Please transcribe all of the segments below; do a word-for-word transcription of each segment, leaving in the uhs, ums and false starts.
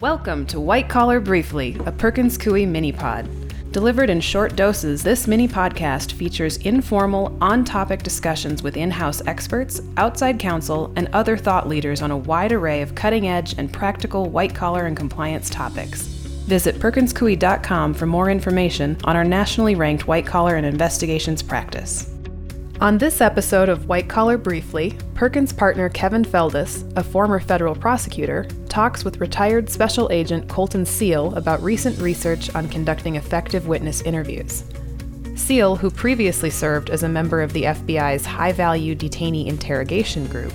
Welcome to White Collar Briefly, a Perkins Coie mini-pod. Delivered in short doses, this mini-podcast features informal, on-topic discussions with in-house experts, outside counsel, and other thought leaders on a wide array of cutting-edge and practical white-collar and compliance topics. Visit perkins coie dot com for more information on our nationally ranked white-collar and investigations practice. On this episode of White Collar Briefly, Perkins partner Kevin Feldis, a former federal prosecutor, talks with retired Special Agent Colton Seale about recent research on conducting effective witness interviews. Seale, who previously served as a member of the F B I's High Value Detainee Interrogation Group,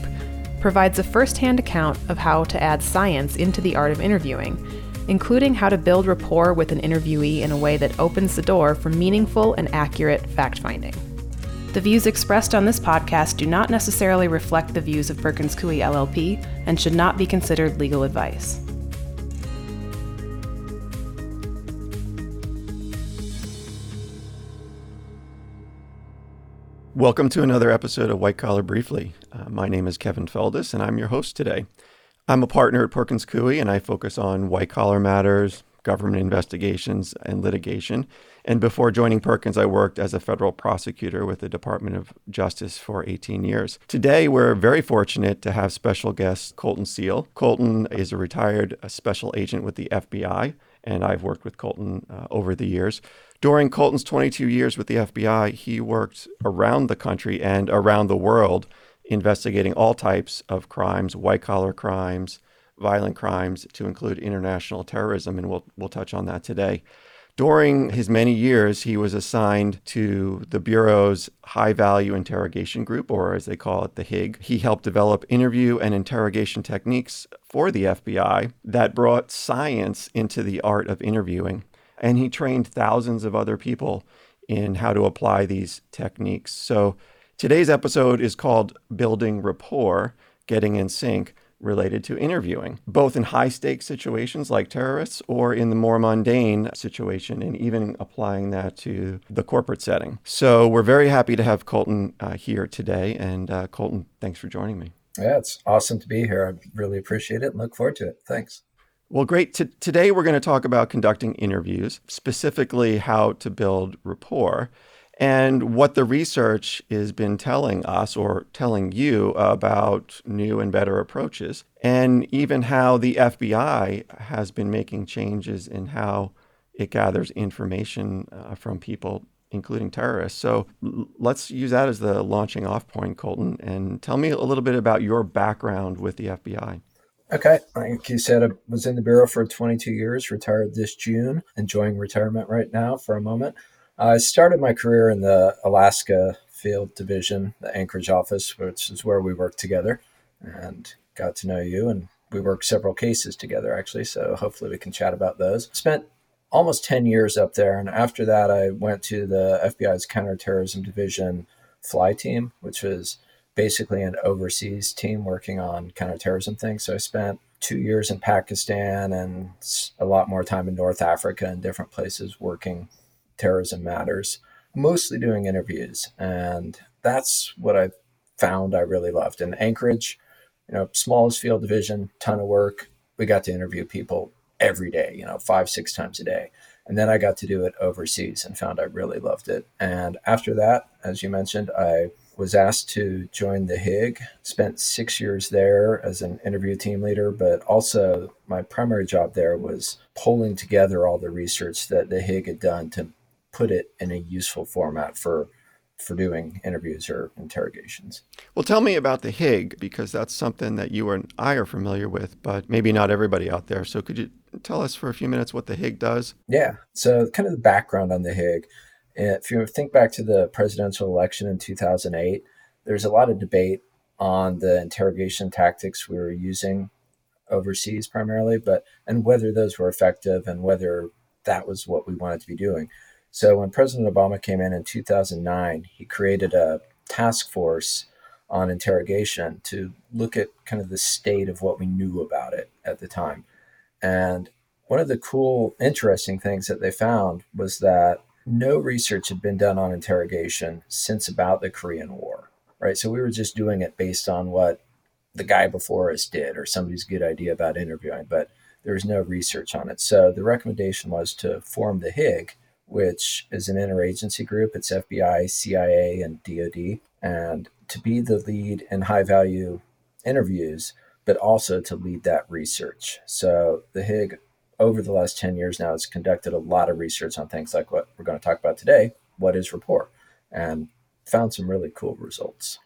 provides a first-hand account of how to add science into the art of interviewing, including how to build rapport with an interviewee in a way that opens the door for meaningful and accurate fact-finding. The views expressed on this podcast do not necessarily reflect the views of Perkins Coie L L P and should not be considered legal advice. Welcome to another episode of White Collar Briefly. Uh, my name is Kevin Feldis, and I'm your host today. I'm a partner at Perkins Coie, and I focus on white-collar matters, government investigations, and litigation. And before joining Perkins, I worked as a federal prosecutor with the Department of Justice for eighteen years. Today, we're very fortunate to have special guest Colton Seale. Colton is a retired special agent with the F B I, and I've worked with Colton uh, over the years. During Colton's twenty-two years with the F B I, he worked around the country and around the world investigating all types of crimes, white-collar crimes, violent crimes, to include international terrorism, and we'll we'll touch on that today. During his many years, he was assigned to the Bureau's High Value Interrogation Group, or as they call it, the H I G. He helped develop interview and interrogation techniques for the F B I that brought science into the art of interviewing. And he trained thousands of other people in how to apply these techniques. So today's episode is called Building Rapport, Getting in Sync, related to interviewing, both in high-stakes situations like terrorists or in the more mundane situation, and even applying that to the corporate setting. So we're very happy to have Colton uh, here today. And uh, Colton, thanks for joining me. Yeah, it's awesome to be here. I really appreciate it and look forward to it. Thanks. Well, great. T- today, we're going to talk about conducting interviews, specifically how to build rapport, and what the research has been telling us or telling you about new and better approaches, and even how the F B I has been making changes in how it gathers information uh, from people, including terrorists. So l- let's use that as the launching off point, Colton, and tell me a little bit about your background with the F B I. Okay. Like you said, I was in the Bureau for twenty-two years, retired this June, enjoying retirement right now for a moment. I started my career in the Alaska Field Division, the Anchorage office, which is where we worked together, and got to know you. And we worked several cases together, actually, so hopefully we can chat about those. Spent almost ten years up there, and after that, I went to the F B I's Counterterrorism Division Fly Team, which was basically an overseas team working on counterterrorism things. So I spent two years in Pakistan and a lot more time in North Africa and different places working terrorism matters, mostly doing interviews. And that's what I found I really loved. In Anchorage, you know, smallest field division, ton of work. We got to interview people every day, you know, five, six times a day. And then I got to do it overseas and found I really loved it. And after that, as you mentioned, I was asked to join the H I G, spent six years there as an interview team leader, but also my primary job there was pulling together all the research that the H I G had done to put it in a useful format for for doing interviews or interrogations. Well, tell me about the H I G, because that's something that you and I are familiar with, but maybe not everybody out there. So could you tell us for a few minutes what the H I G does? Yeah. So kind of the background on the H I G. If you think back to the presidential election in two thousand eight, there's a lot of debate on the interrogation tactics we were using overseas primarily, but and whether those were effective and whether that was what we wanted to be doing. So when President Obama came in in two thousand nine, he created a task force on interrogation to look at kind of the state of what we knew about it at the time. And one of the cool, interesting things that they found was that no research had been done on interrogation since about the Korean War, right? So we were just doing it based on what the guy before us did or somebody's good idea about interviewing, but there was no research on it. So the recommendation was to form the H I G, which is an interagency group. It's F B I, C I A, and D O D, and to be the lead in high-value interviews, but also to lead that research. So the H I G, over the last ten years now, has conducted a lot of research on things like what we're going to talk about today, what is rapport, and found some really cool results.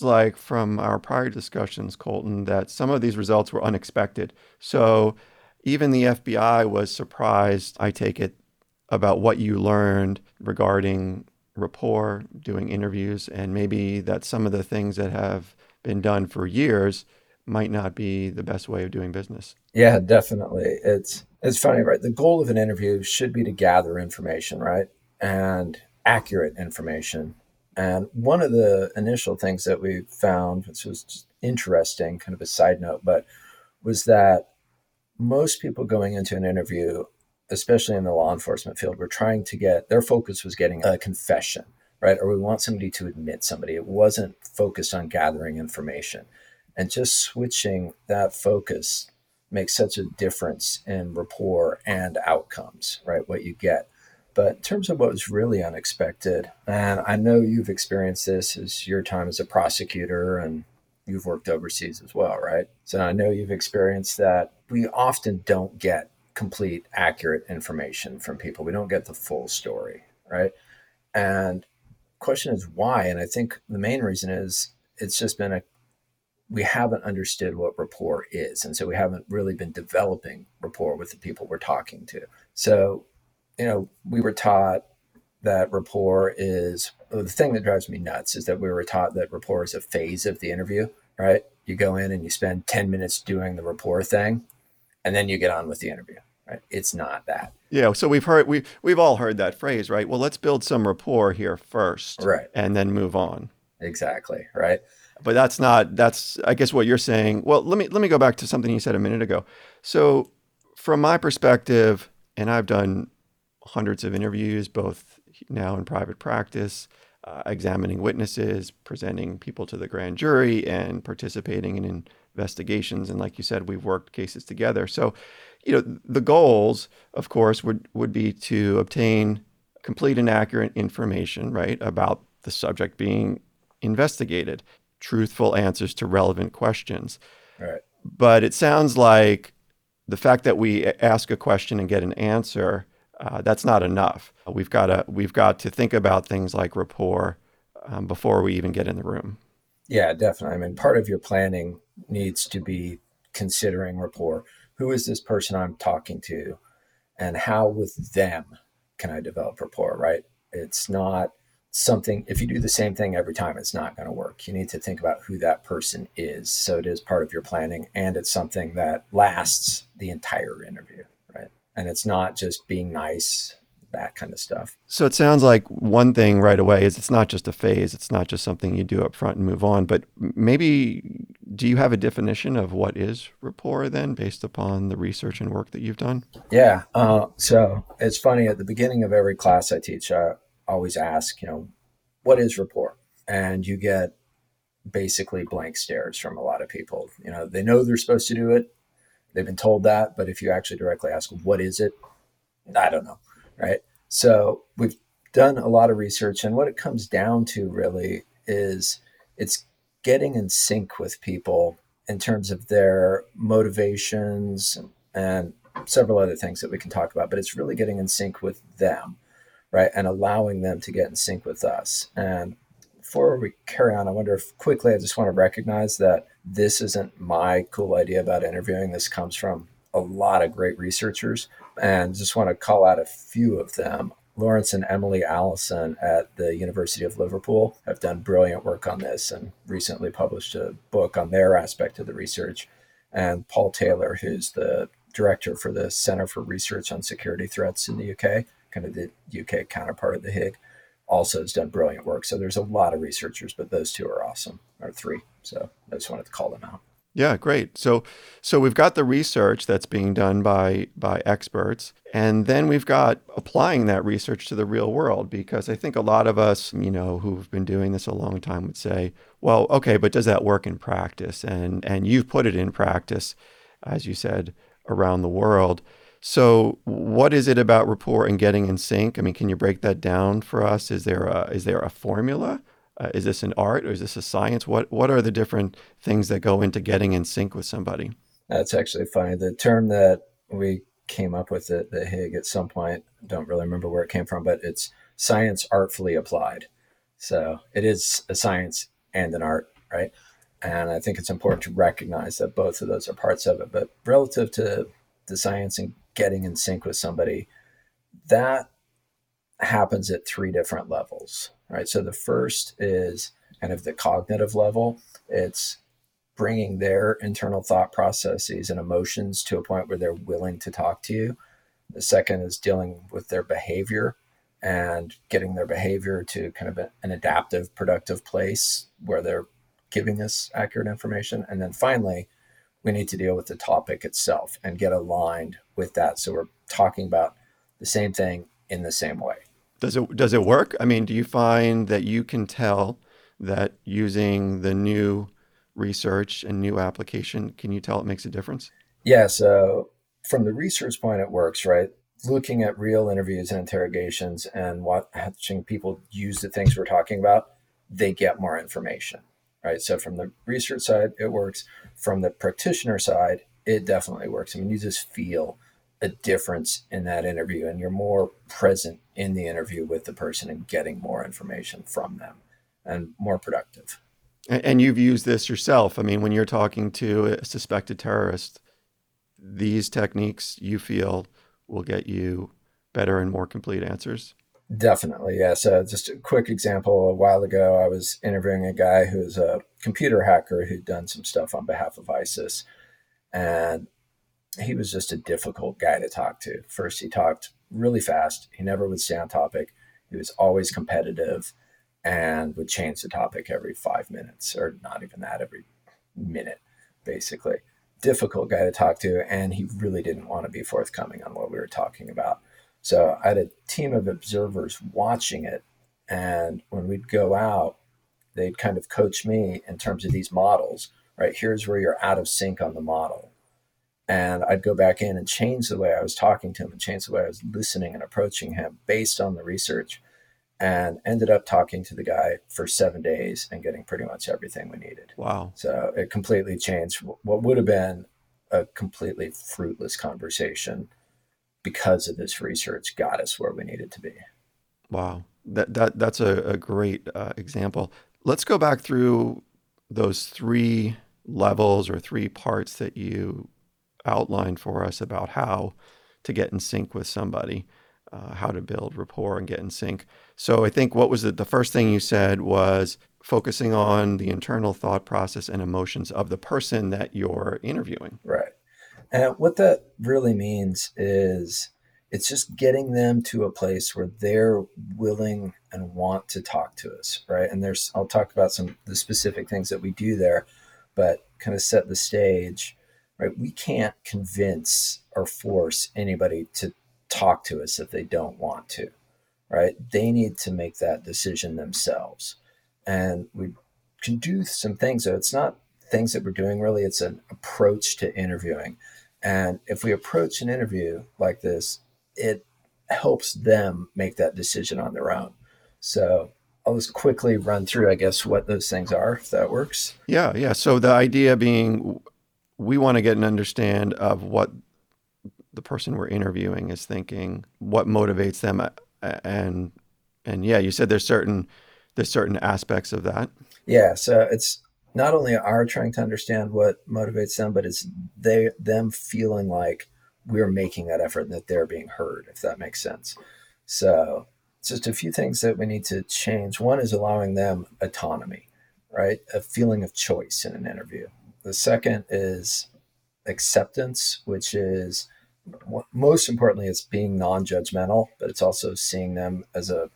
Like from our prior discussions, Colton, that some of these results were unexpected. So even the F B I was surprised, I take it, about what you learned regarding rapport, doing interviews, and maybe that some of the things that have been done for years might not be the best way of doing business. Yeah, definitely. It's it's funny, right? The goal of an interview should be to gather information, right? And accurate information. And one of the initial things that we found, which was just interesting, kind of a side note, but was that most people going into an interview, especially in the law enforcement field, were trying to get, their focus was getting a confession, right? Or we want somebody to admit somebody. It wasn't focused on gathering information. And just switching that focus makes such a difference in rapport and outcomes, right? What you get. But in terms of what was really unexpected, and I know you've experienced this as your time as a prosecutor, and you've worked overseas as well, right? So I know you've experienced that. We often don't get complete, accurate information from people. We don't get the full story, right? And question is why? And I think the main reason is it's just been a, we haven't understood what rapport is. And so we haven't really been developing rapport with the people we're talking to. So, you know, we were taught that rapport is, well, the thing that drives me nuts is that we were taught that rapport is a phase of the interview, right? You go in and you spend ten minutes doing the rapport thing, and then you get on with the interview, right? It's not that. Yeah. So we've heard, we, we've all heard that phrase, right? Well, let's build some rapport here first, right? And then move on. Exactly. Right. But that's not, that's, I guess what you're saying. Well, let me, let me go back to something you said a minute ago. So from my perspective, and I've done hundreds of interviews, both now in private practice, uh, examining witnesses, presenting people to the grand jury, and participating in, in investigations. And like you said, we've worked cases together. So, you know, the goals, of course, would, would be to obtain complete and accurate information, right, about the subject being investigated, truthful answers to relevant questions. All right. But it sounds like the fact that we ask a question and get an answer, Uh, that's not enough. We've got to we've got to think about things like rapport um, before we even get in the room. Yeah, definitely. I mean, part of your planning needs to be considering rapport. Who is this person I'm talking to, and how with them can I develop rapport? Right? It's not something. If you do the same thing every time, it's not going to work. You need to think about who that person is. So it is part of your planning, and it's something that lasts the entire interview. And it's not just being nice, that kind of stuff. So it sounds like one thing right away is it's not just a phase. It's not just something you do up front and move on. But maybe, do you have a definition of what is rapport then based upon the research and work that you've done? Yeah. Uh, so it's funny, at the beginning of every class I teach, I always ask, you know, what is rapport? And you get basically blank stares from a lot of people. You know, they know they're supposed to do it. They've been told that, but if you actually directly ask, what is it? I don't know, right? So we've done a lot of research, and what it comes down to really is it's getting in sync with people in terms of their motivations and several other things that we can talk about, but it's really getting in sync with them, right? And allowing them to get in sync with us. And before we carry on, I wonder if quickly, I just want to recognize that this isn't my cool idea about interviewing. This comes from a lot of great researchers, and just want to call out a few of them. Lawrence and Emily Allison at the University of Liverpool have done brilliant work on this and recently published a book on their aspect of the research. And Paul Taylor, who's the director for the Center for Research on Security Threats in the U K, kind of the U K counterpart of the H I G, also has done brilliant work. So there's a lot of researchers, but those two are awesome, or three. So I just wanted to call them out. Yeah, great. So so we've got the research that's being done by by experts, and then we've got applying that research to the real world, because I think a lot of us, you know, who've been doing this a long time would say, well, okay, but does that work in practice? And and you've put it in practice, as you said, around the world. So what is it about rapport and getting in sync? I mean, can you break that down for us? Is there a, is there a formula? Uh, is this an art or is this a science? What what are the different things that go into getting in sync with somebody? That's actually funny. The term that we came up with at the Hague at some point, I don't really remember where it came from, but it's science artfully applied. So it is a science and an art, right? And I think it's important to recognize that both of those are parts of it. But relative to the science and getting in sync with somebody, that happens at three different levels, right? So the first is kind of the cognitive level. It's bringing their internal thought processes and emotions to a point where they're willing to talk to you. The second is dealing with their behavior and getting their behavior to kind of an adaptive, productive place where they're giving us accurate information. And then finally, we need to deal with the topic itself and get aligned with that. So we're talking about the same thing in the same way. Does it does it work? I mean, do you find that you can tell that using the new research and new application, can you tell it makes a difference? Yeah, so from the research point, it works, right? Looking at real interviews and interrogations and watching people use the things we're talking about, they get more information. Right. So from the research side, it works. From the practitioner side, it definitely works. I mean, you just feel a difference in that interview and you're more present in the interview with the person and getting more information from them and more productive. And, and you've used this yourself. I mean, when you're talking to a suspected terrorist, these techniques you feel will get you better and more complete answers. Definitely. Yeah. So just a quick example. A while ago, I was interviewing a guy who's a computer hacker who'd done some stuff on behalf of ISIS. And he was just a difficult guy to talk to. First, he talked really fast. He never would stay on topic. He was always competitive and would change the topic every five minutes or not even that, every minute, basically. Difficult guy to talk to. And he really didn't want to be forthcoming on what we were talking about. So I had a team of observers watching it. And when we'd go out, they'd kind of coach me in terms of these models, right? Here's where you're out of sync on the model. And I'd go back in and change the way I was talking to him and change the way I was listening and approaching him based on the research, and ended up talking to the guy for seven days and getting pretty much everything we needed. Wow. So it completely changed what would have been a completely fruitless conversation, because of this research got us where we needed to be. Wow, that that that's a, a great uh, example. Let's go back through those three levels or three parts that you outlined for us about how to get in sync with somebody, uh, how to build rapport and get in sync. So I think what was it? The first thing you said was focusing on the internal thought process and emotions of the person that you're interviewing. Right. And what that really means is it's just getting them to a place where they're willing and want to talk to us, right? And there's, I'll talk about some the specific things that we do there, but kind of set the stage, right? We can't convince or force anybody to talk to us if they don't want to, right? They need to make that decision themselves. And we can do some things, though. It's not things that we're doing, really. It's an approach to interviewing. And if we approach an interview like this, it helps them make that decision on their own. So I'll just quickly run through, I guess, what those things are, if that works. Yeah, yeah. So the idea being we want to get an understand of what the person we're interviewing is thinking, what motivates them. And and yeah, you said there's certain there's certain aspects of that. Yeah, so it's not only are trying to understand what motivates them, but it's they them feeling like we're making that effort and that they're being heard, if that makes sense. So it's just a few things that we need to change. One is allowing them autonomy, right? A feeling of choice in an interview. The second is acceptance, which is most importantly, it's being non-judgmental, but it's also seeing them as a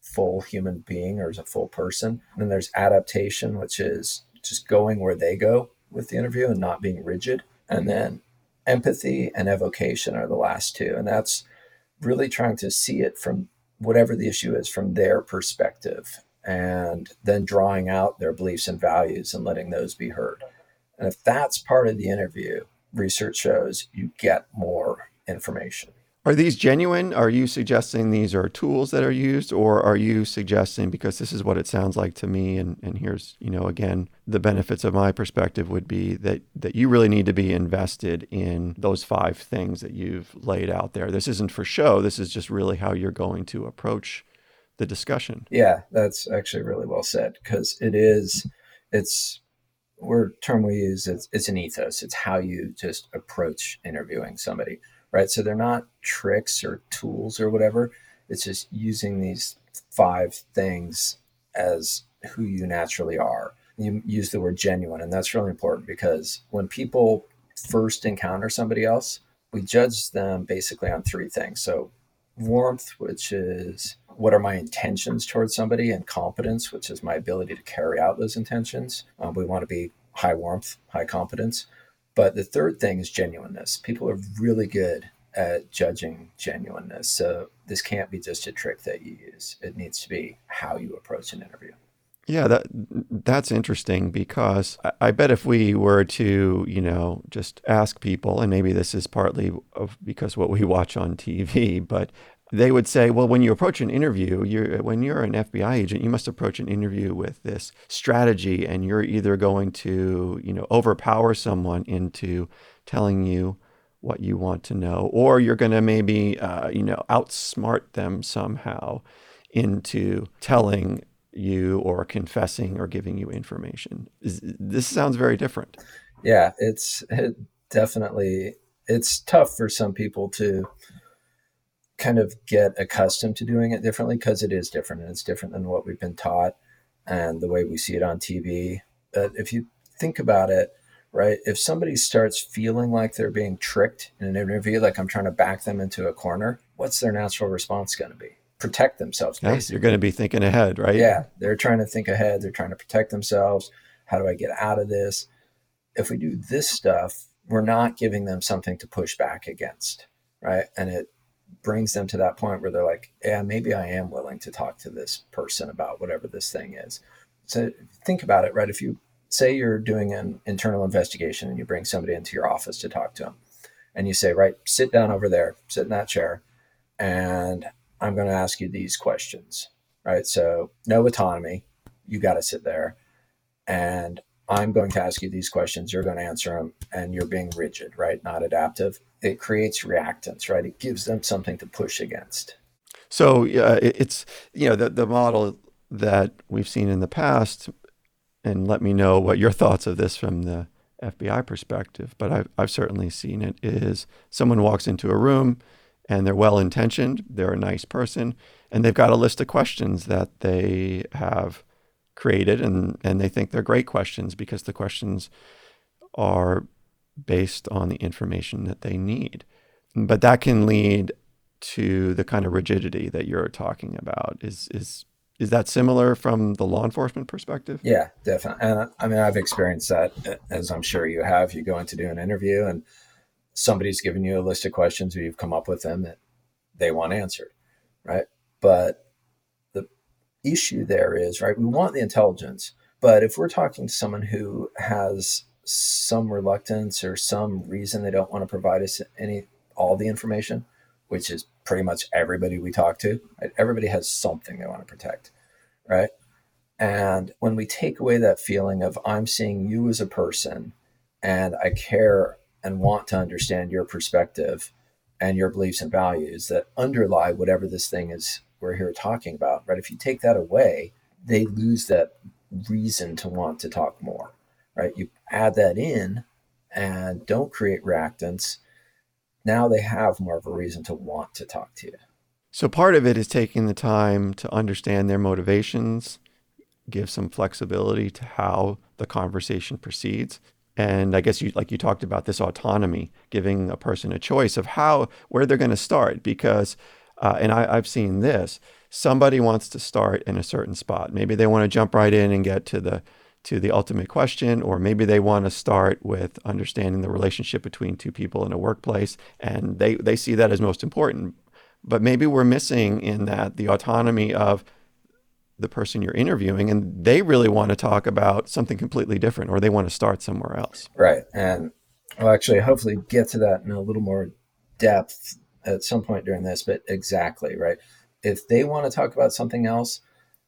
full human being or as a full person. And then there's adaptation, which is just going where they go with the interview and not being rigid. And then empathy and evocation are the last two. And that's really trying to see it from whatever the issue is from their perspective, and then drawing out their beliefs and values and letting those be heard. And if that's part of the interview, research shows you get more information. Are these genuine? Are you suggesting these are tools that are used, or are you suggesting, because this is what it sounds like to me, and, and here's, you know, again, the benefits of my perspective would be that, that you really need to be invested in those five things that you've laid out there. This isn't for show. This is just really how you're going to approach the discussion. Yeah, that's actually really well said, because it is, it's, word term we use, it's, it's an ethos. It's how you just approach interviewing somebody, right? So they're not tricks or tools or whatever. It's just using these five things as who you naturally are. You use the word genuine, and that's really important, because when people first encounter somebody else, we judge them basically on three things. So warmth, which is what are my intentions towards somebody, and competence, which is my ability to carry out those intentions. Um, we want to be high warmth, high competence. But the third thing is genuineness. People are really good at judging genuineness. So this can't be just a trick that you use. It needs to be how you approach an interview. Yeah, that that's interesting, because I, I bet if we were to, you know, just ask people, and maybe this is partly of because what we watch on T V, but they would say, well, when you approach an interview, you're, when you're an F B I agent, you must approach an interview with this strategy, and you're either going to, you know, overpower someone into telling you what you want to know, or you're going to maybe, uh, you know, outsmart them somehow into telling you or confessing or giving you information. Is, this sounds very different. Yeah, it's it definitely, it's tough for some people to kind of get accustomed to doing it differently, because it is different, and it's different than what we've been taught and the way we see it on T V. But if you think about it, right, if somebody starts feeling like they're being tricked in an interview, like I'm trying to back them into a corner, what's their natural response going to be? Protect themselves. Yes, you're going to be thinking ahead, right? Yeah, they're trying to think ahead. They're trying to protect themselves. How do I get out of this? If we do this stuff, we're not giving them something to push back against, right? And it brings them to that point where they're like, yeah, maybe I am willing to talk to this person about whatever this thing is. So think about it, right? If you say you're doing an internal investigation and you bring somebody into your office to talk to them, and you say, right, sit down over there, sit in that chair, and I'm going to ask you these questions, right? So no autonomy, you got to sit there, and I'm going to ask you these questions, you're going to answer them, and you're being rigid, right? Not adaptive. It creates reactants, right? It gives them something to push against. So uh, it's, you know, the, the model that we've seen in the past, and let me know what your thoughts of this from the F B I perspective, but I've, I've certainly seen it, is someone walks into a room and they're well-intentioned, they're a nice person, and they've got a list of questions that they have created, and, and they think they're great questions because the questions are based on the information that they need. But that can lead to the kind of rigidity that you're talking about. Is is is that similar from the law enforcement perspective? Yeah, definitely. And I mean, I've experienced that, as I'm sure you have. You go in to do an interview and somebody's given you a list of questions, or you've come up with them that they want answered, right? But the issue there is, right, we want the intelligence, but if we're talking to someone who has some reluctance or some reason they don't want to provide us any, all the information, which is pretty much everybody we talk to, right? Everybody has something they want to protect, right? And when we take away that feeling of I'm seeing you as a person and I care and want to understand your perspective and your beliefs and values that underlie whatever this thing is we're here talking about, right? If you take that away, they lose that reason to want to talk more, right? You add that in and don't create reactants. Now they have more of a reason to want to talk to you. So part of it is taking the time to understand their motivations, give some flexibility to how the conversation proceeds. And I guess you, like you talked about, this autonomy, giving a person a choice of how, where they're going to start, because, uh, and I, I've seen this, somebody wants to start in a certain spot. Maybe they want to jump right in and get to the, to the ultimate question, or maybe they want to start with understanding the relationship between two people in a workplace, and they, they see that as most important. But maybe we're missing in that the autonomy of the person you're interviewing, and they really want to talk about something completely different, or they want to start somewhere else. Right. And I'll actually hopefully get to that in a little more depth at some point during this, but exactly, right? If they want to talk about something else,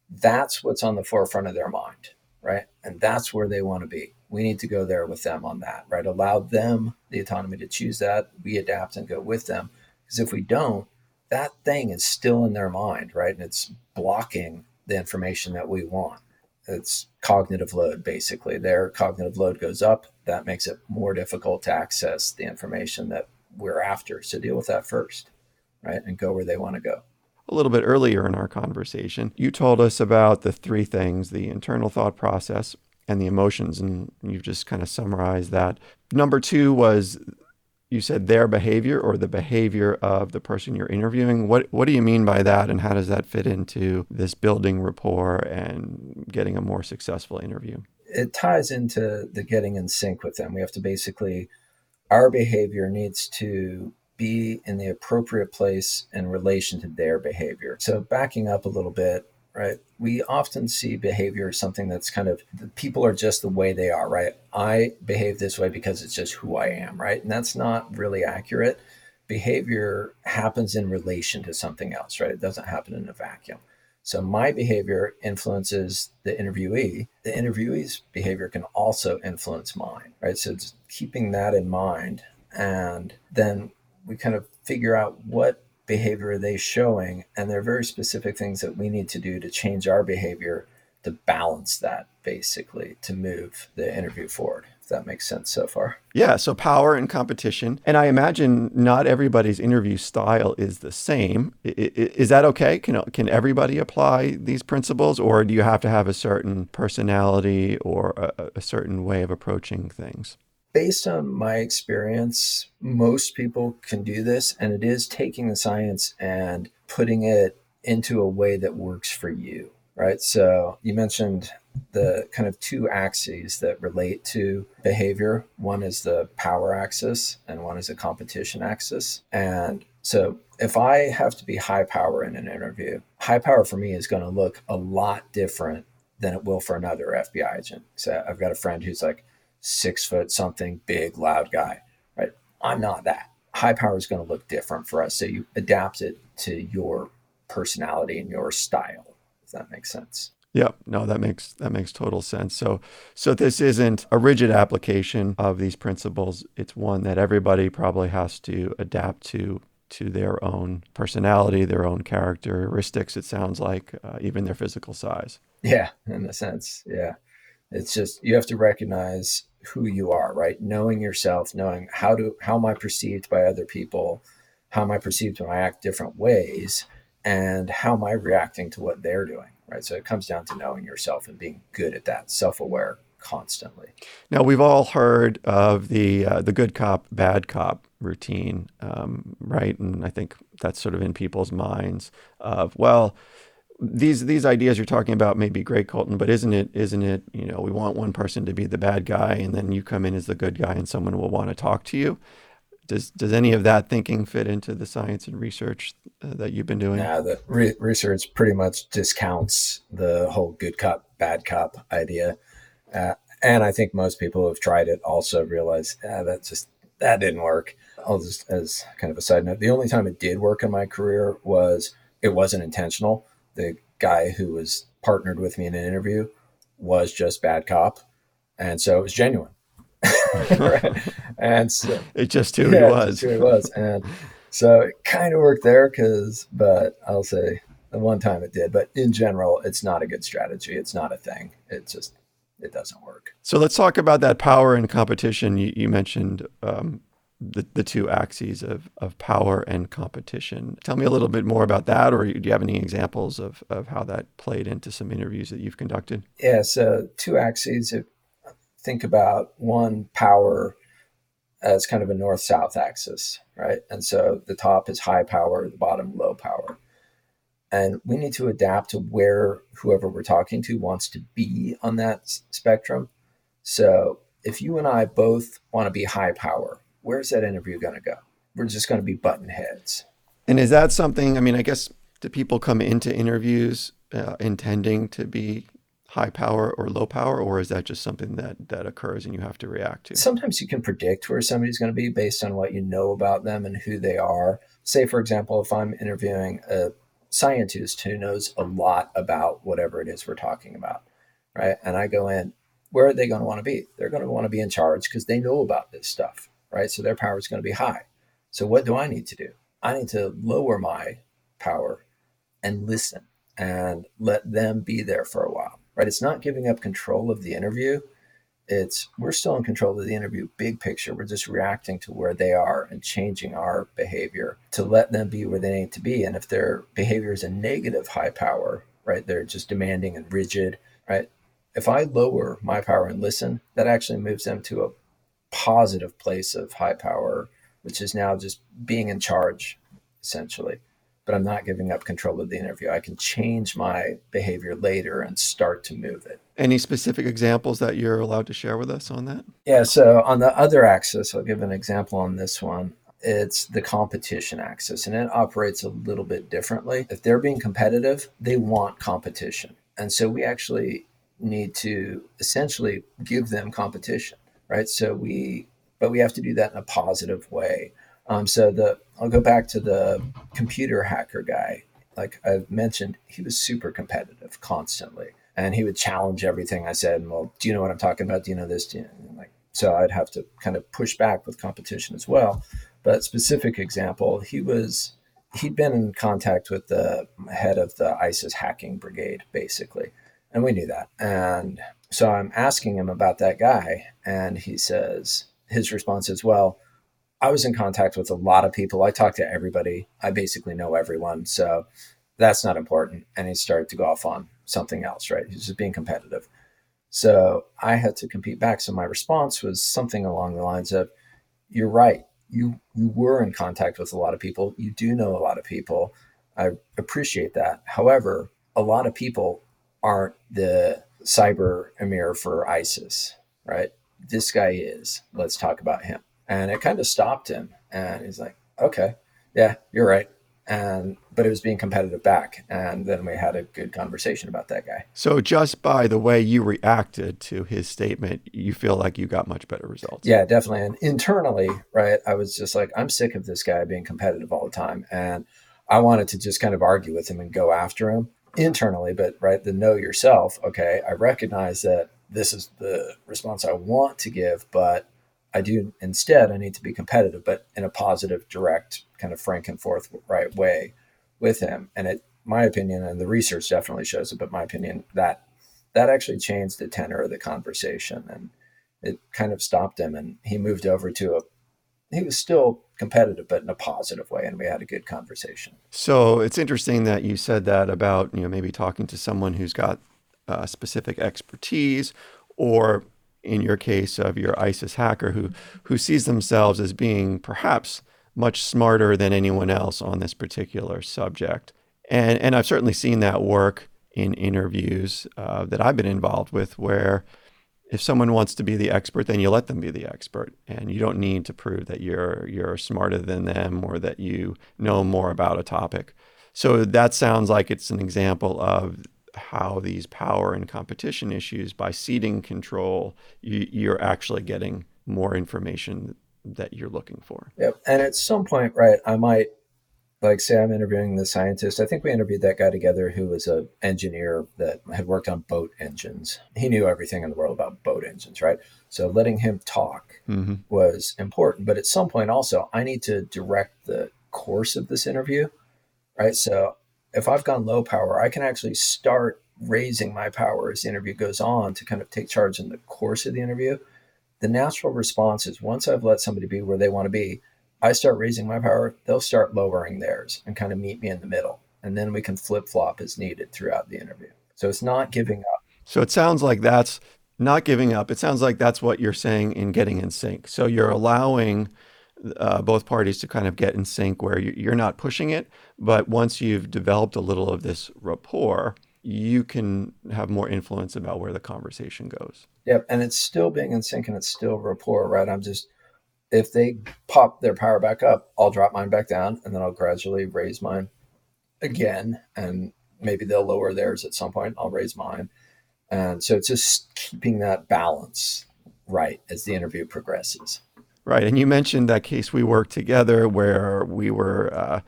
that's what's on the forefront of their mind, right? And that's where they want to be. We need to go there with them on that, right? Allow them the autonomy to choose that. We adapt and go with them. Because if we don't, that thing is still in their mind, right? And it's blocking the information that we want. It's cognitive load, basically. Their cognitive load goes up. That makes it more difficult to access the information that we're after. So deal with that first, right? And go where they want to go. A little bit earlier in our conversation, you told us about the three things, the internal thought process and the emotions, and you've just kind of summarized that. Number two was, you said their behavior or the behavior of the person you're interviewing. What what do you mean by that, and how does that fit into this building rapport and getting a more successful interview? It ties into the getting in sync with them. We have to basically, our behavior needs to be in the appropriate place in relation to their behavior. So backing up a little bit, right? We often see behavior as something that's kind of, the people are just the way they are, right? I behave this way because it's just who I am, right? And that's not really accurate. Behavior happens in relation to something else, right? It doesn't happen in a vacuum. So my behavior influences the interviewee. The interviewee's behavior can also influence mine, right? So it's keeping that in mind. And then we kind of figure out what behavior are they showing, and there are very specific things that we need to do to change our behavior to balance that, basically, to move the interview forward, if that makes sense so far. Yeah, so power and competition. And I imagine not everybody's interview style is the same. I, I, is that okay? Can, can everybody apply these principles, or do you have to have a certain personality or a, a certain way of approaching things? Based on my experience, most people can do this, and it is taking the science and putting it into a way that works for you, right? So you mentioned the kind of two axes that relate to behavior. One is the power axis and one is the competition axis. And so if I have to be high power in an interview, high power for me is going to look a lot different than it will for another F B I agent. So I've got a friend who's like, six foot something, big, loud guy, right? I'm not that. High power is going to look different for us. So you adapt it to your personality and your style, if that makes sense. Yep. No, that makes that makes total sense. So so this isn't a rigid application of these principles. It's one that everybody probably has to adapt to, to their own personality, their own characteristics, it sounds like, uh, even their physical size. Yeah, in a sense. Yeah. It's just, you have to recognize who you are, right? Knowing yourself, knowing how to, how am I perceived by other people? How am I perceived when I act different ways? And how am I reacting to what they're doing, right? So it comes down to knowing yourself and being good at that, self-aware constantly. Now, we've all heard of the uh, the good cop, bad cop routine, um, right? And I think that's sort of in people's minds of, well, These these ideas you're talking about may be great, Colton, but isn't it, isn't it, you know, we want one person to be the bad guy and then you come in as the good guy and someone will want to talk to you. Does does any of that thinking fit into the science and research uh, that you've been doing? Yeah, the re- research pretty much discounts the whole good cop, bad cop idea. Uh, and I think most people who have tried it also realize ah, that just, that didn't work. I'll just, as kind of a side note, the only time it did work in my career was it wasn't intentional. The guy who was partnered with me in an interview was just bad cop. And so it was genuine. Right? And so it just who yeah, he was. Just who he was. And so it kind of worked there because, but I'll say the one time it did, but in general, it's not a good strategy. It's not a thing. It just, it doesn't work. So let's talk about that power and competition. You, you mentioned, um, The, the two axes of, of power and competition. Tell me a little bit more about that, or do you have any examples of, of how that played into some interviews that you've conducted? Yeah, so two axes. If, think about one, power as kind of a north-south axis, right? And so the top is high power, the bottom low power. And we need to adapt to where whoever we're talking to wants to be on that s- spectrum. So if you and I both want to be high power, where's that interview going to go? We're just going to be button heads. And is that something, I mean, I guess, do people come into interviews uh, intending to be high power or low power, or is that just something that that occurs and you have to react to? Sometimes you can predict where somebody's going to be based on what you know about them and who they are. Say, for example, if I'm interviewing a scientist who knows a lot about whatever it is we're talking about, right? And I go in, where are they going to want to be? They're going to want to be in charge because they know about this stuff, right? So their power is going to be high. So what do I need to do? I need to lower my power and listen and let them be there for a while, right? It's not giving up control of the interview. It's we're still in control of the interview, big picture. We're just reacting to where they are and changing our behavior to let them be where they need to be. And if their behavior is a negative high power, right, they're just demanding and rigid, right? If I lower my power and listen, that actually moves them to a positive place of high power, which is now just being in charge, essentially. But I'm not giving up control of the interview. I can change my behavior later and start to move it. Any specific examples that you're allowed to share with us on that? Yeah, so on the other axis, I'll give an example on this one. It's the competition axis, and it operates a little bit differently. If they're being competitive, they want competition. And so we actually need to essentially give them competition, right? So we, but we have to do that in a positive way. Um, so the I'll go back to the computer hacker guy. Like I mentioned, he was super competitive constantly, and he would challenge everything I said. And, well, do you know what I'm talking about? Do you know this? Do you know? And like, so I'd have to kind of push back with competition as well. But specific example, he was he'd been in contact with the head of the ISIS hacking brigade, basically, and we knew that. And so I'm asking him about that guy, and he says his response is, well, I was in contact with a lot of people. I talked to everybody. I basically know everyone. So that's not important. And he started to go off on something else, right? He's just being competitive. So I had to compete back. So my response was something along the lines of, you're right. You, you were in contact with a lot of people. You do know a lot of people. I appreciate that. However, a lot of people aren't the cyber emir for ISIS, right? This guy is. Let's talk about him. And it kind of stopped him, and he's like, okay, yeah, you're right. And, but it was being competitive back. And then we had a good conversation about that guy. So just by the way you reacted to his statement, you feel like you got much better results. Yeah, definitely. And internally, right, I was just like, I'm sick of this guy being competitive all the time. And I wanted to just kind of argue with him and go after him internally, but right, the know yourself. Okay, I recognize that this is the response I want to give, but I do instead, I need to be competitive, but in a positive, direct, kind of frank and forthright way with him. And it, my opinion, and the research definitely shows it, but my opinion, that that actually changed the tenor of the conversation, and it kind of stopped him, and he moved over to a, he was still competitive, but in a positive way. And we had a good conversation. So it's interesting that you said that about, you know, maybe talking to someone who's got uh, specific expertise, or in your case of your ISIS hacker who who sees themselves as being perhaps much smarter than anyone else on this particular subject. And and I've certainly seen that work in interviews uh, that I've been involved with, where if someone wants to be the expert, then you let them be the expert, and you don't need to prove that you're you're smarter than them or that you know more about a topic. So that sounds like it's an example of how these power and competition issues, by ceding control, you, you're actually getting more information that you're looking for. Yep. And at some point, right, I might, like, say I'm interviewing the scientist. I think we interviewed that guy together who was an engineer that had worked on boat engines. He knew everything in the world about boat engines, right? So letting him talk mm-hmm. was important. But at some point also, I need to direct the course of this interview, right? So if I've gone low power, I can actually start raising my power as the interview goes on to kind of take charge in the course of the interview. The natural response is, once I've let somebody be where they want to be, I start raising my power, they'll start lowering theirs and kind of meet me in the middle. And then we can flip-flop as needed throughout the interview. So it's not giving up. So it sounds like that's not giving up. It sounds like that's what you're saying in getting in sync. So you're allowing Uh, both parties to kind of get in sync, where you, you're not pushing it, but once you've developed a little of this rapport, you can have more influence about where the conversation goes. Yep. And it's still being in sync, and it's still rapport, right? I'm just, if they pop their power back up, I'll drop mine back down, and then I'll gradually raise mine again, and maybe they'll lower theirs at some point. I'll raise mine. And so it's just keeping that balance right as the interview progresses. Right. And you mentioned that case we worked together where we were uh,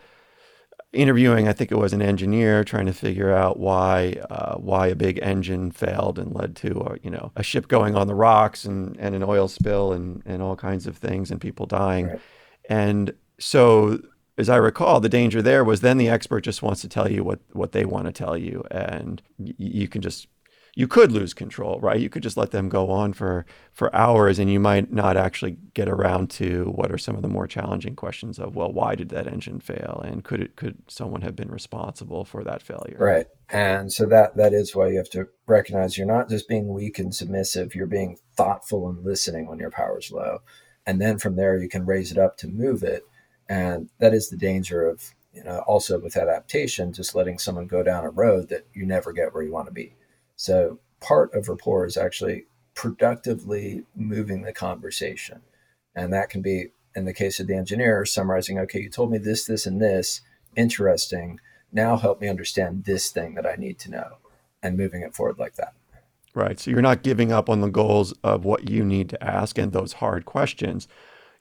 interviewing, I think it was an engineer trying to figure out why uh, why a big engine failed and led to, a, you know, a ship going on the rocks and, and an oil spill and, and all kinds of things and people dying. Right. And so, as I recall, the danger there was then the expert just wants to tell you what, what they want to tell you. And y- you can just, you could lose control, right? You could just let them go on for, for hours and you might not actually get around to what are some of the more challenging questions of, well, why did that engine fail? And could it, could someone have been responsible for that failure? Right. And so that, that is why you have to recognize you're not just being weak and submissive, you're being thoughtful and listening when your power's low. And then from there, you can raise it up to move it. And that is the danger of, you know, also with adaptation, just letting someone go down a road that you never get where you want to be. So part of rapport is actually productively moving the conversation. And that can be, in the case of the engineer, summarizing, okay, you told me this, this, and this, interesting. Now help me understand this thing that I need to know, and moving it forward like that. Right. So you're not giving up on the goals of what you need to ask and those hard questions.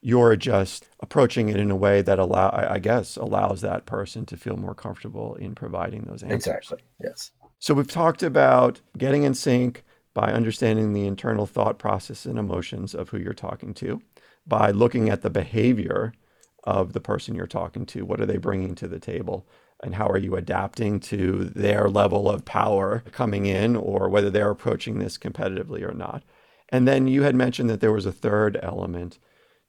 You're just approaching it in a way that allow, I guess, allows that person to feel more comfortable in providing those answers. Exactly. Yes. So we've talked about getting in sync by understanding the internal thought process and emotions of who you're talking to, by looking at the behavior of the person you're talking to. What are they bringing to the table? And how are you adapting to their level of power coming in, or whether they're approaching this competitively or not? And then you had mentioned that there was a third element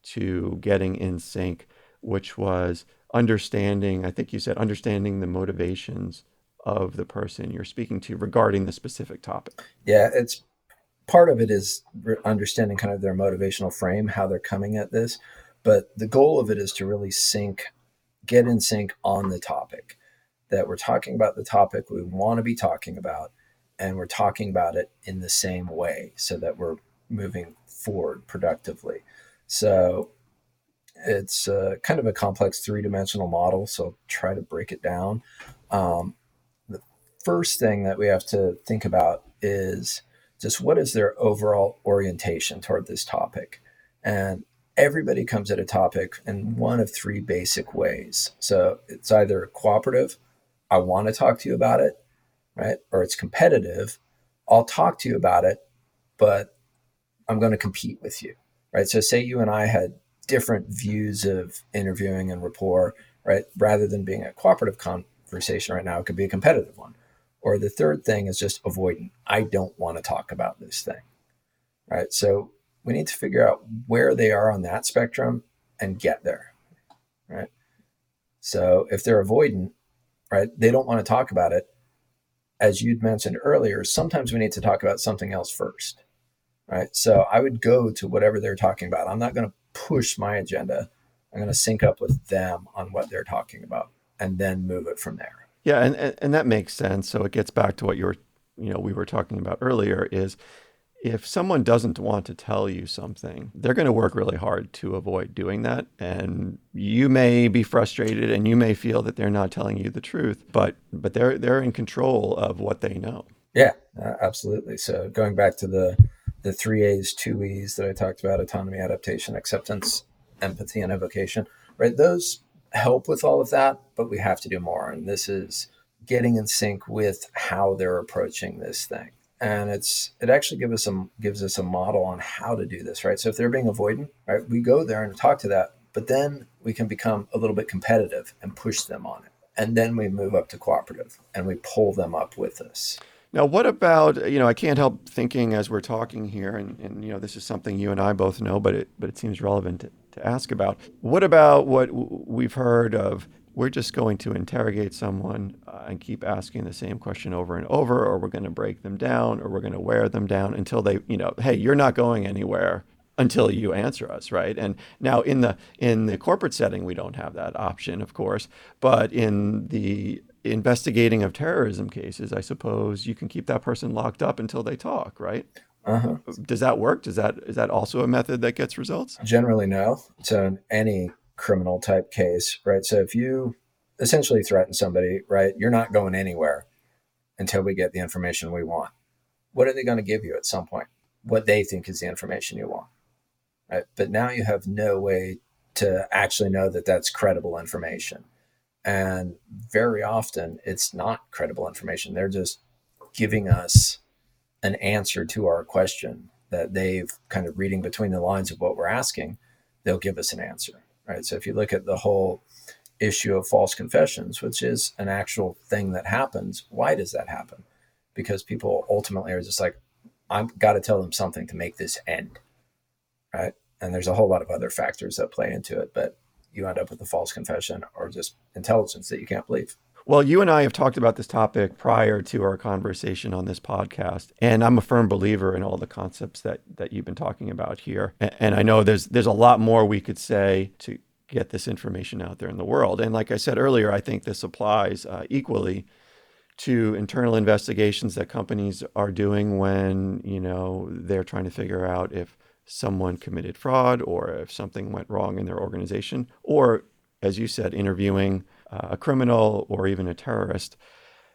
to getting in sync, which was understanding, I think you said, understanding the motivations of the person you're speaking to regarding the specific topic. Yeah, it's part of it is understanding kind of their motivational frame, how they're coming at this. But the goal of it is to really sync, get in sync on the topic, that we're talking about the topic we want to be talking about, and we're talking about it in the same way so that we're moving forward productively. So it's uh, kind of a complex three-dimensional model, so I'll try to break it down. Um, the first thing that we have to think about is just what is their overall orientation toward this topic? And everybody comes at a topic in one of three basic ways. So it's either cooperative, I want to talk to you about it, right? Or it's competitive, I'll talk to you about it, but I'm going to compete with you. Right. So say you and I had different views of interviewing and rapport, right? Rather than being a cooperative conversation right now, it could be a competitive one. Or the third thing is just avoidant. I don't want to talk about this thing. Right. So we need to figure out where they are on that spectrum and get there. Right. So if they're avoidant, right, they don't want to talk about it. As you'd mentioned earlier, sometimes we need to talk about something else first. Right. So I would go to whatever they're talking about. I'm not going to push my agenda. I'm going to sync up with them on what they're talking about and then move it from there. Yeah. And, and, and that makes sense. So it gets back to what you were, you know, we were talking about earlier is if someone doesn't want to tell you something, they're going to work really hard to avoid doing that. And you may be frustrated and you may feel that they're not telling you the truth, but, but they're, they're in control of what they know. Yeah, absolutely. So going back to the, the three A's, two E's that I talked about, autonomy, adaptation, acceptance, empathy, and evocation, right? Those help with all of that, but we have to do more. And this is getting in sync with how they're approaching this thing. And it's it actually gives us some gives us a model on how to do this, right? So if they're being avoidant, right, we go there and talk to that, but then we can become a little bit competitive and push them on it. And then we move up to cooperative and we pull them up with us. Now, what about, you know, I can't help thinking as we're talking here, and, and you know, this is something you and I both know, but it but it seems relevant to, to ask about. What about what w- we've heard of, we're just going to interrogate someone uh, and keep asking the same question over and over, or we're going to break them down, or we're going to wear them down until they, you know, hey, you're not going anywhere until you answer us, right? And now in the in the corporate setting, we don't have that option, of course, but in the investigating of terrorism cases, I suppose you can keep that person locked up until they talk, right? Uh-huh. Does that work? Does that, is that also a method that gets results? Generally, no. So in any criminal type case, right? So if you essentially threaten somebody, right, you're not going anywhere until we get the information we want. what are they going to give you at some point? What they think is the information you want, right? But now you have no way to actually know that that's credible information. And very often it's not credible information. They're just giving us an answer to our question that they've kind of reading between the lines of what we're asking, they'll give us an answer, right? So if you look at the whole issue of false confessions, which is an actual thing that happens, why does that happen? Because people ultimately are just like, I've got to tell them something to make this end, right? And there's a whole lot of other factors that play into it, but you end up with a false confession or just intelligence that you can't believe. Well, you and I have talked about this topic prior to our conversation on this podcast, and I'm a firm believer in all the concepts that that you've been talking about here. And I know there's there's a lot more we could say to get this information out there in the world. And like I said earlier, I think this applies uh, equally to internal investigations that companies are doing when, you know, they're trying to figure out if someone committed fraud or if something went wrong in their organization, or, as you said, interviewing a criminal or even a terrorist.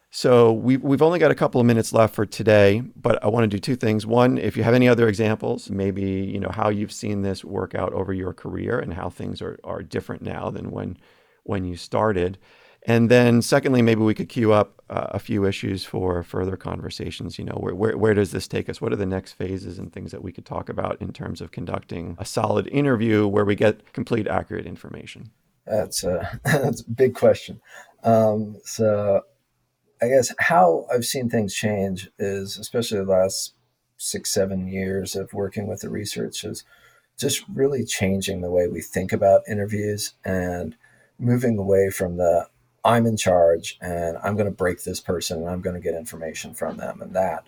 So we've, we've only got a couple of minutes left for today, but I want to do two things. One, if you have any other examples, maybe, you know, how you've seen this work out over your career and how things are, are different now than when, when you started. And then secondly, maybe we could queue up uh, a few issues for further conversations. You know, where, where where does this take us? What are the next phases and things that we could talk about in terms of conducting a solid interview where we get complete, accurate information? That's a, that's a big question. Um, so I guess how I've seen things change is, especially the last six, seven years of working with the research, is just really changing the way we think about interviews and moving away from the I'm in charge and I'm going to break this person and I'm going to get information from them and that,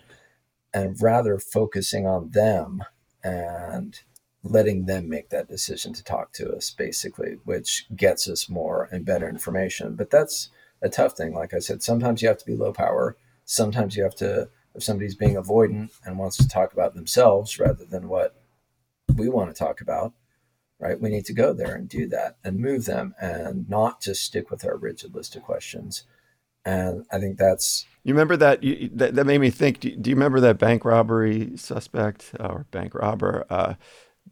and rather focusing on them and letting them make that decision to talk to us, basically, which gets us more and better information. But that's a tough thing. Like I said, sometimes you have to be low power. Sometimes you have to, if somebody's being avoidant and wants to talk about themselves rather than what we want to talk about, right? We need to go there and do that and move them and not just stick with our rigid list of questions. And I think that's... You remember that, you, that, that made me think, do you, do you remember that bank robbery suspect or bank robber, uh,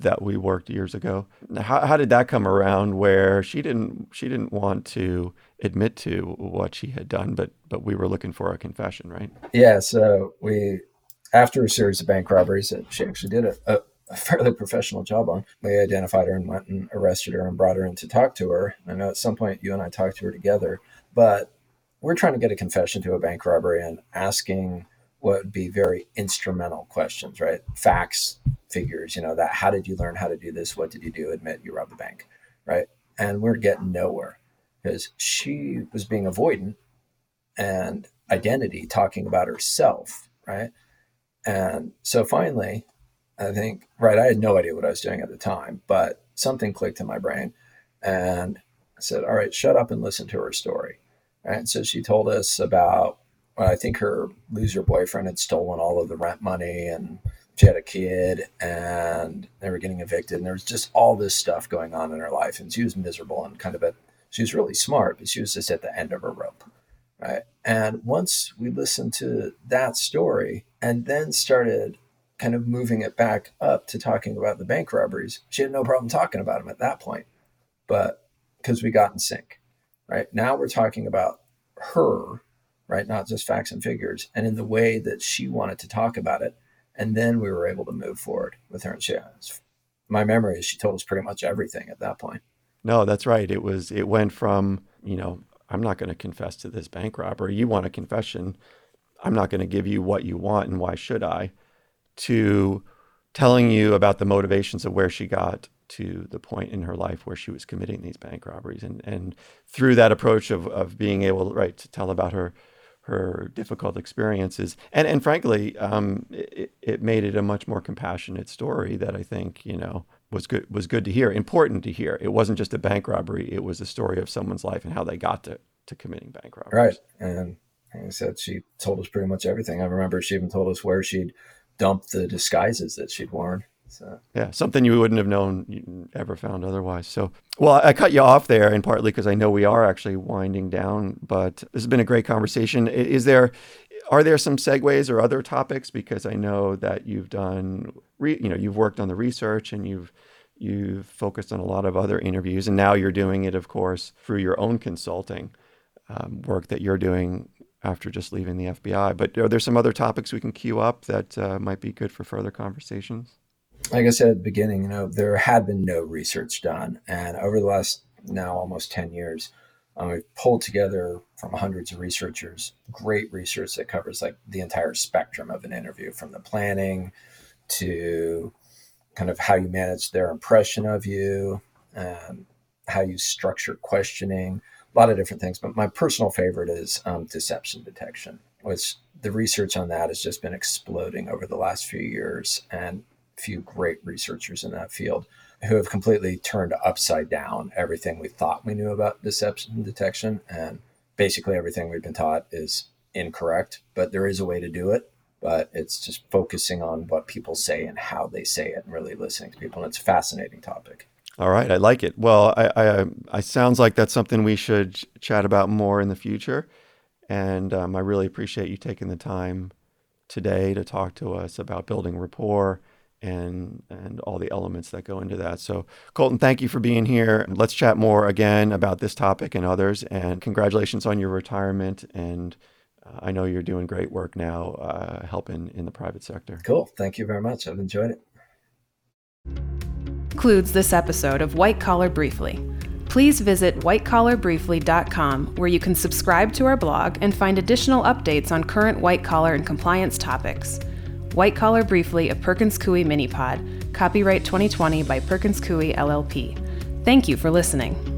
that we worked years ago? How, how did that come around where she didn't she didn't want to admit to what she had done, but but we were looking for a confession, right? Yeah, so we, after a series of bank robberies that she actually did a, a, a fairly professional job on, we identified her and went and arrested her and brought her in to talk to her. And I know at some point you and I talked to her together, but we're trying to get a confession to a bank robbery and asking what would be very instrumental questions, right? Facts, figures, you know, that how did you learn how to do this? What did you do? Admit you robbed the bank, right? And we're getting nowhere because she was being avoidant and identity, talking about herself, right? And so finally, I think, right, I had no idea what I was doing at the time, but something clicked in my brain and I said, all right, shut up and listen to her story, right? So she told us about, I think her loser boyfriend had stolen all of the rent money and she had a kid and they were getting evicted. And there was just all this stuff going on in her life. And she was miserable and kind of a, she was really smart, but she was just at the end of her rope, right? And once we listened to that story and then started kind of moving it back up to talking about the bank robberies, she had no problem talking about them at that point, but because we got in sync, right? Now we're talking about her, right? Not just facts and figures, and in the way that she wanted to talk about it. And then we were able to move forward with her. And she, my memory is she told us pretty much everything at that point. No, that's right. It was, it went from, you know, I'm not going to confess to this bank robbery. You want a confession. I'm not going to give you what you want and why should I, to telling you about the motivations of where she got to the point in her life where she was committing these bank robberies. And and through that approach of of being able, right, to tell about her her difficult experiences. And and frankly, um, it, it made it a much more compassionate story that I think, you know, was good was good to hear, important to hear. It wasn't just a bank robbery. It was a story of someone's life and how they got to, to committing bank robberies. Right. And like I said, she told us pretty much everything. I remember she even told us where she'd dumped the disguises that she'd worn. So. Yeah, something you wouldn't have known you ever found otherwise. So, well, I cut you off there, and partly because I know we are actually winding down, but this has been a great conversation. Is there, Are there some segues or other topics? Because I know that you've done, re- you know, you've worked on the research and you've you've focused on a lot of other interviews, and now you're doing it, of course, through your own consulting um, work that you're doing after just leaving the F B I. But are there some other topics we can queue up that uh, might be good for further conversations? Like I said at the beginning, you know, there had been no research done, and over the last now almost ten years. Um, we've pulled together from hundreds of researchers, great research that covers like the entire spectrum of an interview, from the planning to kind of how you manage their impression of you, um, how you structure questioning, a lot of different things. But my personal favorite is um, deception detection, which the research on that has just been exploding over the last few years, and a few great researchers in that field who have completely turned upside down everything we thought we knew about deception detection. And basically everything we've been taught is incorrect, but there is a way to do it. But it's just focusing on what people say and how they say it and really listening to people. And it's a fascinating topic. All right. I like it. Well, I, I, I sounds like that's something we should chat about more in the future. And um, I really appreciate you taking the time today to talk to us about building rapport and and all the elements that go into that. So Colton, thank you for being here. Let's chat more again about this topic and others, and congratulations on your retirement. And uh, I know you're doing great work now, uh, helping in the private sector. Cool, thank you very much. I've enjoyed it. Concludes this episode of White Collar Briefly. Please visit white collar briefly dot com, where you can subscribe to our blog and find additional updates on current white collar and compliance topics. White Collar Briefly, a Perkins Coie mini pod. Copyright twenty twenty by Perkins Coie L L P. Thank you for listening.